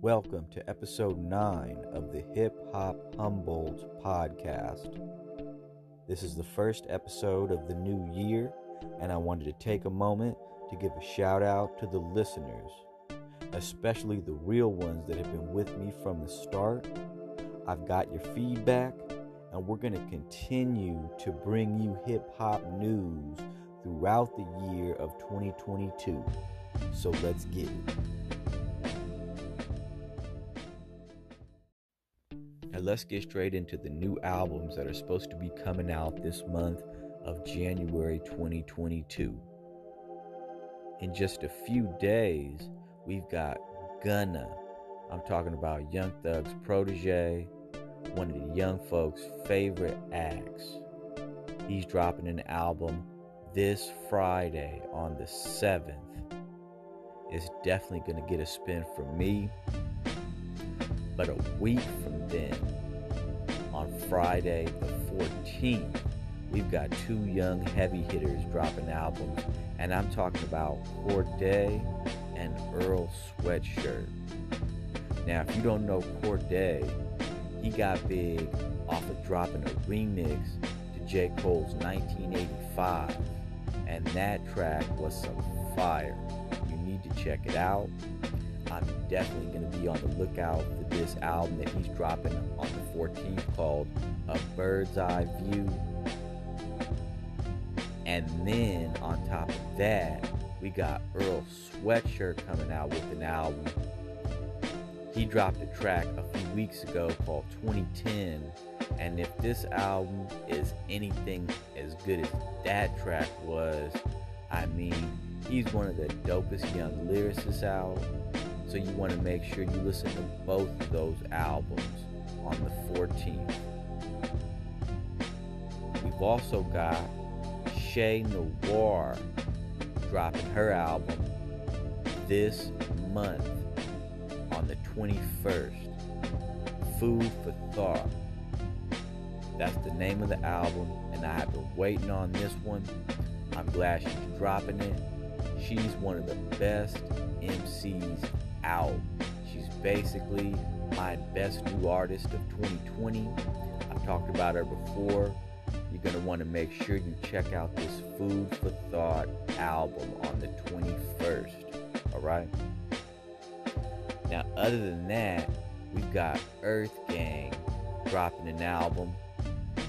Welcome to episode 9 of the Hip Hop Humboldt Podcast. This is the first episode of the new year, and I wanted to take a moment to give a shout out to the listeners, especially the real ones that have been with me from the start. I've got your feedback, and we're going to continue to bring you hip hop news throughout the year of 2022. So let's get it. Let's get straight into the new albums that are supposed to be coming out this month of January 2022. In just a few days, we've got Gunna. I'm talking about Young Thug's protege, one of the young folks' favorite acts. He's dropping an album this Friday on the 7th. It's definitely going to get a spin from me. But a week from then, on Friday the 14th, we've got two young heavy hitters dropping albums, and I'm talking about Cordae and Earl Sweatshirt. Now, if you don't know Cordae, he got big off of dropping a remix to J. Cole's 1985, and that track was some fire. You need to check it out. I'm definitely going to be on the lookout for this album that he's dropping on the 14th called A Bird's Eye View. And then on top of that, we got Earl Sweatshirt coming out with an album. He dropped a track a few weeks ago called 2010. And if this album is anything as good as that track was, I mean, he's one of the dopest young lyricists out. So you want to make sure you listen to both of those albums on the 14th. We've also got Shay Noir dropping her album this month on the 21st. Food for Thought. That's the name of the album, and I have been waiting on this one. I'm glad she's dropping it. She's one of the best MCs out. She's basically my best new artist of 2020. I've talked about her before. You're going to want to make sure you check out this Food for Thought album on the 21st. All right? Now, other than that, we've got Earth Gang dropping an album.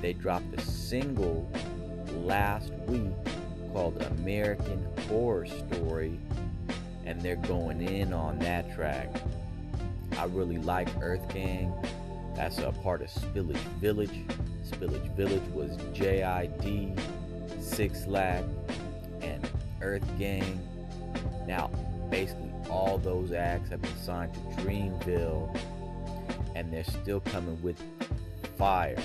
They dropped a single last week called American Horror Story, and they're going in on that track. I really like Earth Gang. That's a part of Spillage Village. Spillage Village was JID, Six Lack, and Earth Gang. Now, basically all those acts have been signed to Dreamville, and they're still coming with fire.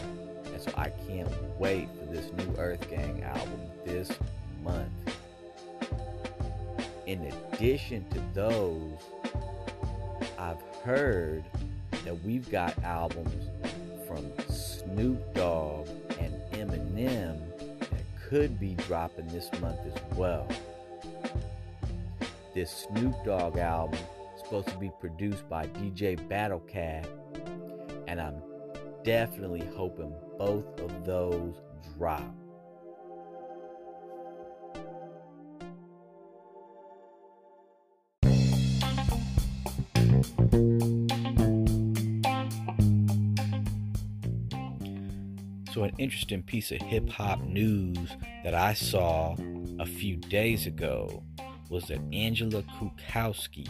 And so I can't wait for this new Earth Gang album this month. In addition to those, I've heard that we've got albums from Snoop Dogg and Eminem that could be dropping this month as well. This Snoop Dogg album is supposed to be produced by DJ Battlecat, and I'm definitely hoping both of those drop. So an interesting piece of hip-hop news that I saw a few days ago was that Angela Kukowski,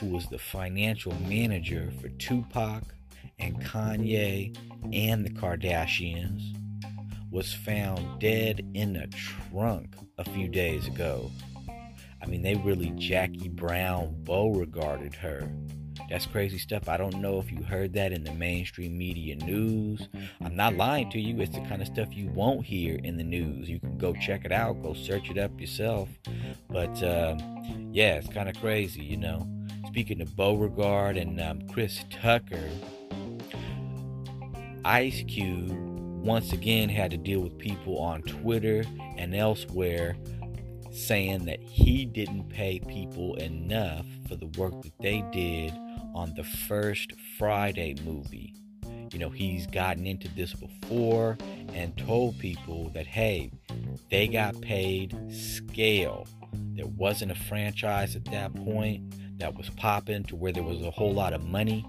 who was the financial manager for Tupac and Kanye and the Kardashians, was found dead in a trunk a few days ago. I mean, they really Jackie Brown Beauregarded her. That's crazy stuff. I don't know if you heard that in the mainstream media news. I'm not lying to you. It's the kind of stuff you won't hear in the news. You can go check it out. Go search it up yourself. But, yeah, it's kind of crazy, you know. Speaking of Beauregard and Chris Tucker, Ice Cube once again had to deal with people on Twitter and elsewhere saying that he didn't pay people enough for the work that they did on the first Friday movie. You know, he's gotten into this before and told people that, hey, they got paid scale. There wasn't a franchise at that point that was popping to where there was a whole lot of money.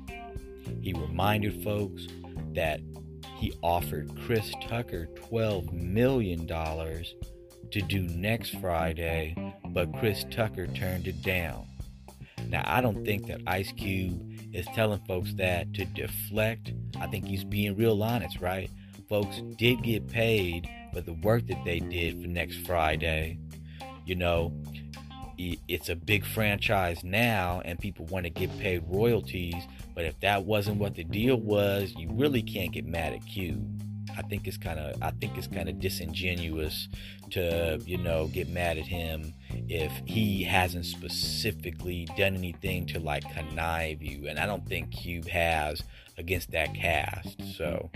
He reminded folks that he offered Chris Tucker $12 million to do next Friday, but Chris Tucker turned it down. Now, I don't think that Ice Cube is telling folks that to deflect. I think he's being real honest, right? Folks did get paid for the work that they did for next Friday. You know, it's a big franchise now, and people want to get paid royalties. But if that wasn't what the deal was, you really can't get mad at Cube. I think it's kind of disingenuous to, you know, get mad at him if he hasn't specifically done anything to like connive you, and I don't think Cube has against that cast. So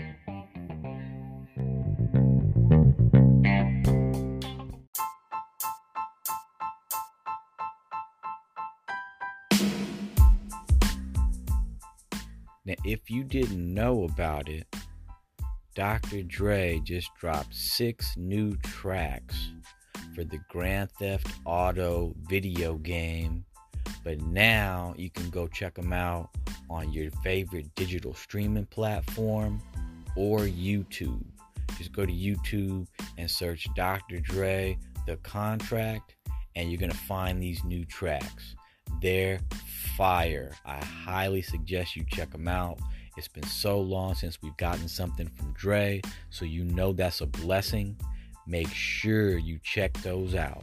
now, if you didn't know about it, Dr. Dre just dropped 6 new tracks for the Grand Theft Auto video game, but now you can go check them out on your favorite digital streaming platform or YouTube. Just go to YouTube and search Dr. Dre, The Contract, and you're going to find these new tracks. They're fire. I highly suggest you check them out. It's been so long since we've gotten something from Dre, so you know that's a blessing. Make sure you check those out.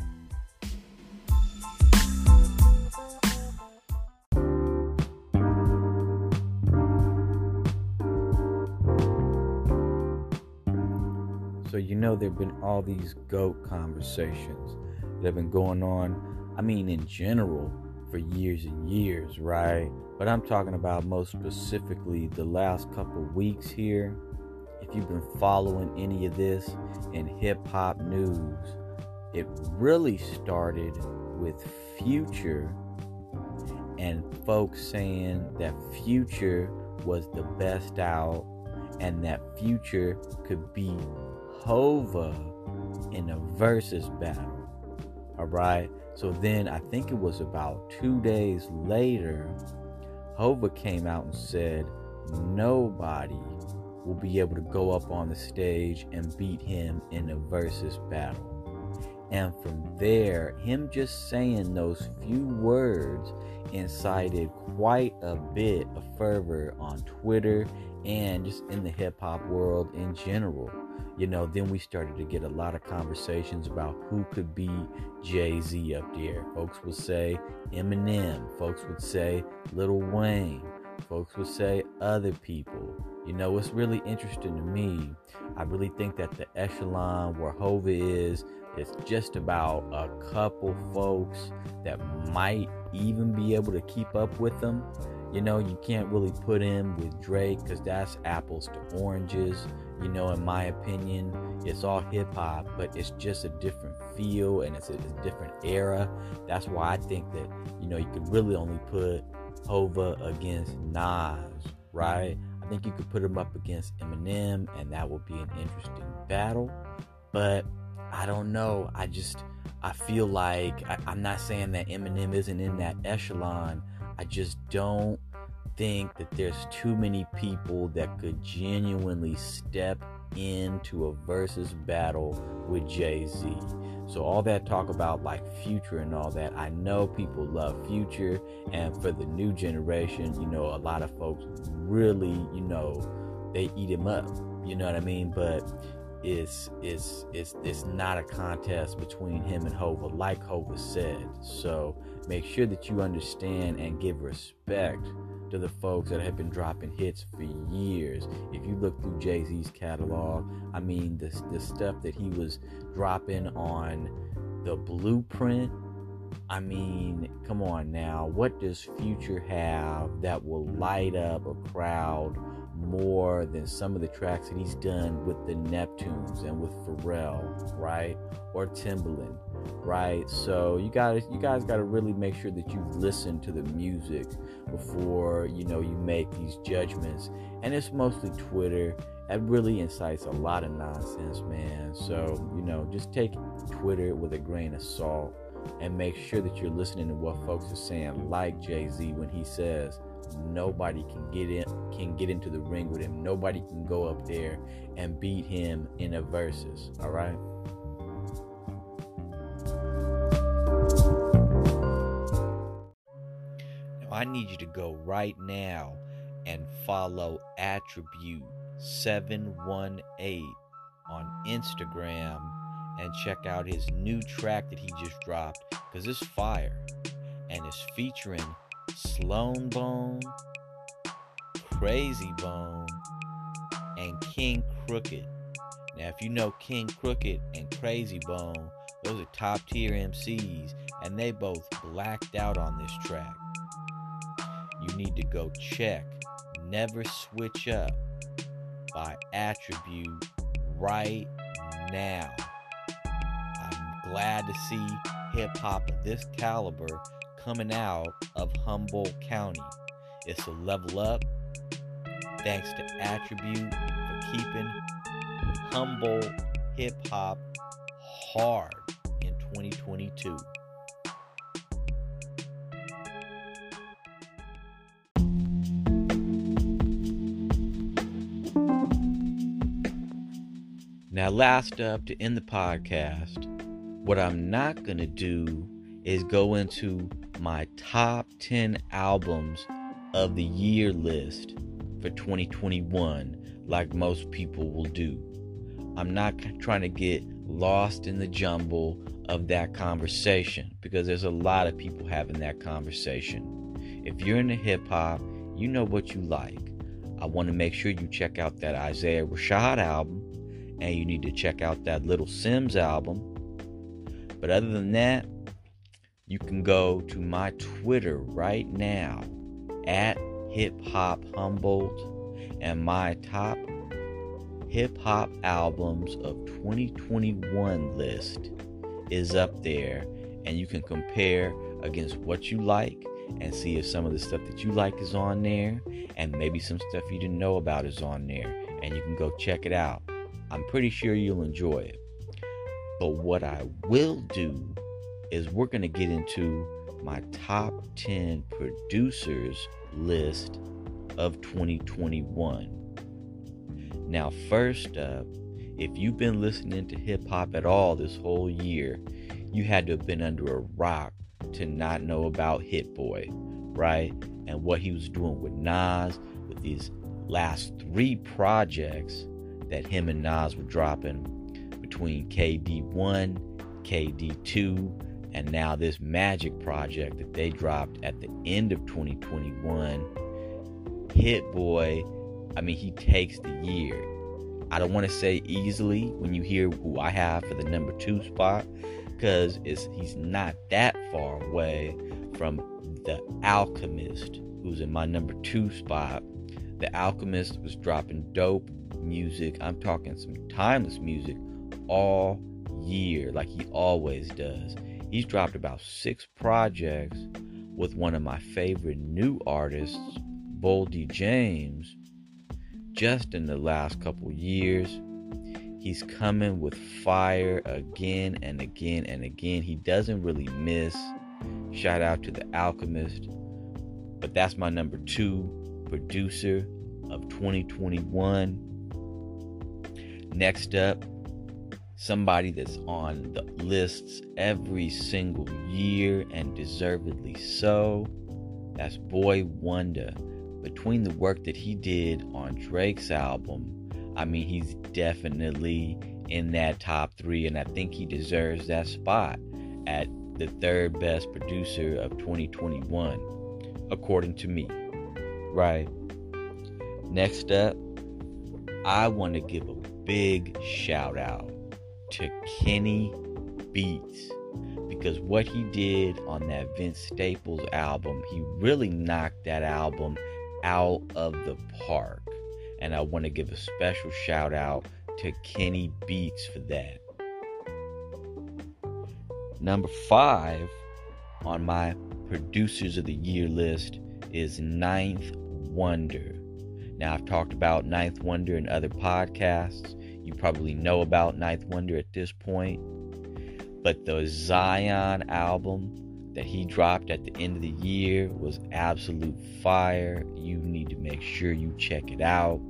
So you know there have been all these GOAT conversations that have been going on, I mean in general, for years and years, right? But I'm talking about most specifically the last couple weeks here. If you've been following any of this in hip-hop news, it really started with Future and folks saying that Future was the best out and that Future could beat Hova in a versus battle. All right. So then I think it was about 2 days later, Hova came out and said, nobody will be able to go up on the stage and beat him in a versus battle. And from there, him just saying those few words incited quite a bit of fervor on Twitter and just in the hip hop world in general. You know, then we started to get a lot of conversations about who could be Jay-Z up there. Folks would say Eminem. Folks would say Lil Wayne. Folks would say other people. You know, it's really interesting to me. I really think that the echelon where Hova is just about a couple folks that might even be able to keep up with them. You know, you can't really put him with Drake because that's apples to oranges. You know, in my opinion, it's all hip-hop, but it's just a different feel and it's a different era. That's why I think that, you know, you could really only put Hova against Nas, right? I think you could put him up against Eminem and that would be an interesting battle. But I don't know. I feel like I'm not saying that Eminem isn't in that echelon. I just don't think that there's too many people that could genuinely step into a versus battle with Jay-Z. So all that talk about like Future and all that, I know people love Future, and for the new generation, you know, a lot of folks really, you know, they eat him up. You know what I mean? But it's not a contest between him and Hova, like Hova said. So make sure that you understand and give respect to the folks that have been dropping hits for years. If you look through Jay-Z's catalog, I mean, the stuff that he was dropping on The Blueprint, I mean, come on now. What does Future have that will light up a crowd more than some of the tracks that he's done with the Neptunes and with Pharrell, right? Or Timbaland. right? So you guys got to really make sure that you listen to the music before, you know, you make these judgments. And it's mostly Twitter. That really incites a lot of nonsense, man. So, you know, just take Twitter with a grain of salt and make sure that you're listening to what folks are saying, like Jay-Z when he says nobody can get into the ring with him. Nobody can go up there and beat him in a versus, all right? Now, I need you to go right now and follow Attribute 718 on Instagram and check out his new track that he just dropped, because it's fire and it's featuring Sloan Bone, Crazy Bone, and King Crooked. Now, if you know King Crooked and Crazy Bone, those are top tier MCs, and they both blacked out on this track. You need to go check Never Switch Up by Attribute right now. I'm glad to see hip hop of this caliber coming out of Humboldt County. It's a level up. Thanks to Attribute for keeping Humboldt hip hop hard in 2022. Now, last up to end the podcast, what I'm not going to do is go into my top 10 albums of the year list for 2021 like most people will do. I'm not trying to get lost in the jumble of that conversation, because there's a lot of people having that conversation. If you're into hip-hop, you know what you like. I want to make sure you check out that Isaiah Rashad album, and you need to check out that Little Sims album. But other than that, you can go to my Twitter right now at Hip Hop Humboldt, and my top hip hop albums of 2021 list is up there, and you can compare against what you like and see if some of the stuff that you like is on there, and maybe some stuff you didn't know about is on there, and you can go check it out. I'm pretty sure you'll enjoy it. But what I will do is we're going to get into my top 10 producers list of 2021. Now, first up, if you've been listening to hip hop at all this whole year, you had to have been under a rock to not know about Hit Boy, right? And what he was doing with Nas, with these last three projects that him and Nas were dropping between KD1, KD2, and now this Magic project that they dropped at the end of 2021. Hit Boy, I mean, he takes the year. I don't want to say easily when you hear who I have for the number 2 spot, because he's not that far away from The Alchemist, who's in my number 2 spot. The Alchemist was dropping dope music. I'm talking some timeless music all year, like he always does. He's dropped about 6 projects with one of my favorite new artists, Boldy James, just in the last couple years. He's coming with fire again and again and again. He doesn't really miss. Shout out to The Alchemist. But that's my number 2 producer of 2021. Next up, somebody that's on the lists every single year, and deservedly so, that's Boy Wonder. Between the work that he did on Drake's album, I mean, he's definitely in that top 3, and I think he deserves that spot at the 3rd best producer of 2021, according to me, right? Next up, I want to give a big shout out to Kenny Beats, because what he did on that Vince Staples album, he really knocked that album out of the park, and I want to give a special shout out to Kenny Beats for that. Number 5 on my Producers of the Year list is Ninth Wonder. Now, I've talked about Ninth Wonder in other podcasts. You probably know about Ninth Wonder at this point. But the Zion album that he dropped at the end of the year was absolute fire. You need to make sure you check it out.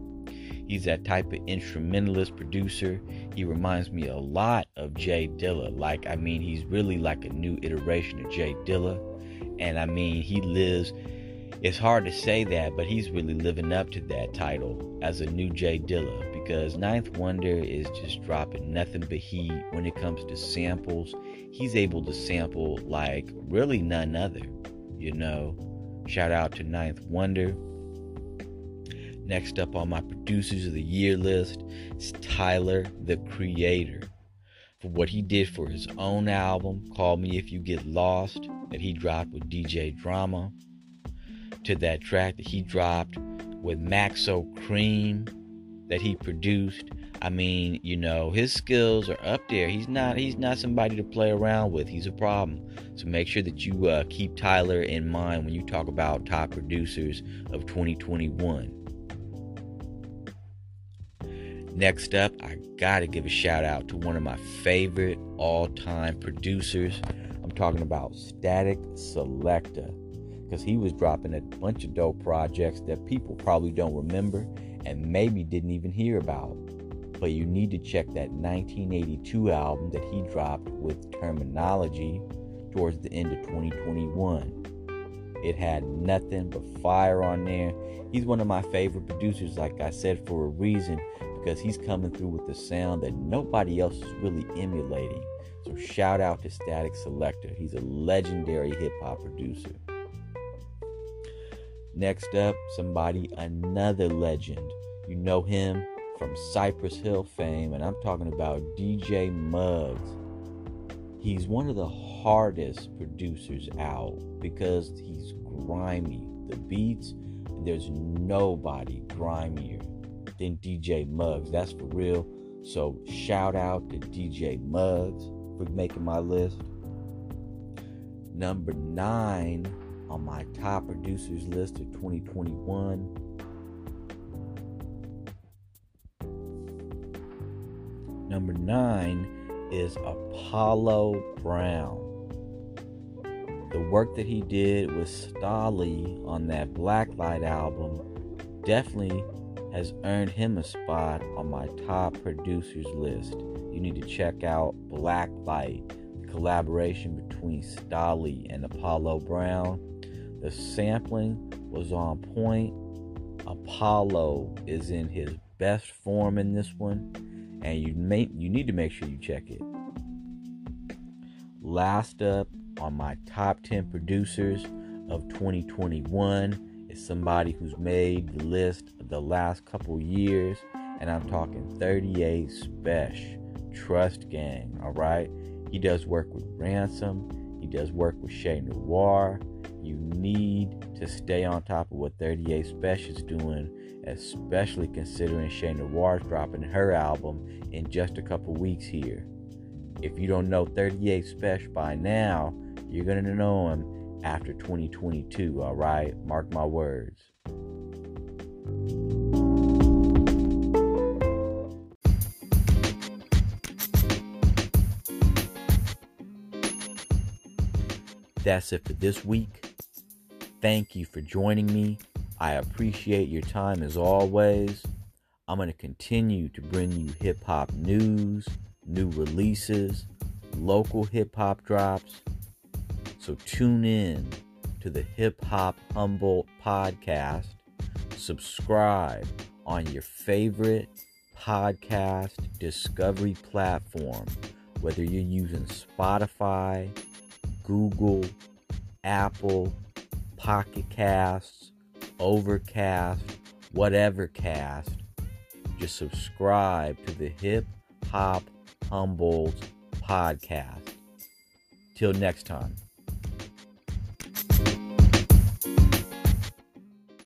He's that type of instrumentalist producer. He reminds me a lot of Jay Dilla. He's really like a new iteration of Jay Dilla. And he lives... It's hard to say that, but he's really living up to that title as a new Jay Dilla, because Ninth Wonder is just dropping nothing but heat when it comes to samples. He's able to sample like really none other, Shout out to Ninth Wonder. Next up on my Producers of the Year list is Tyler, the Creator, for what he did for his own album, Call Me If You Get Lost, that he dropped with DJ Drama, to that track that he dropped with Maxo Cream that he produced. His skills are up there. He's not somebody to play around with. He's a problem. So make sure that you keep Tyler in mind when you talk about top producers of 2021. Next up, I gotta give a shout out to one of my favorite all-time producers. I'm talking about Static Selecta, because he was dropping a bunch of dope projects that people probably don't remember and maybe didn't even hear about. But you need to check that 1982 album that he dropped with Terminology towards the end of 2021. It had nothing but fire on there. He's one of my favorite producers, like I said, for a reason, because he's coming through with a sound that nobody else is really emulating. So shout out to Static Selecta. He's a legendary hip-hop producer. Next up, another legend. You know him from Cypress Hill fame, and I'm talking about DJ Muggs. He's one of the hardest producers out because he's grimy. The beats, there's nobody grimier than DJ Muggs. That's for real. So shout out to DJ Muggs for making my list. Number 9 on my top producers list of 2021 Number 9 is Apollo Brown. The work that he did with Stolly on that Blacklight album definitely has earned him a spot on my top producers list. You need to check out Blacklight, the collaboration between Stolly and Apollo Brown. The sampling was on point. Apollo is in his best form in this one, and you need to make sure you check it. Last up on my top 10 producers of 2021 is somebody who's made the list the last couple years, and I'm talking 38 Special, Trust Gang, all right? He does work with Ransom. He does work with Shay Noir. You need to stay on top of what 38 Special is doing, especially considering Shay Noir's dropping her album in just a couple weeks here. If you don't know 38 Special by now, you're going to know him after 2022, all right? Mark my words. That's it for this week. Thank you for joining me. I appreciate your time as always. I'm going to continue to bring you hip-hop news, new releases, local hip-hop drops. So tune in to the Hip Hop Humboldt Podcast. Subscribe on your favorite podcast discovery platform, whether you're using Spotify, Google, Apple, Pocket Casts, Overcast, whatever cast. Just subscribe to the Hip Hop Humboldt Podcast. Till next time.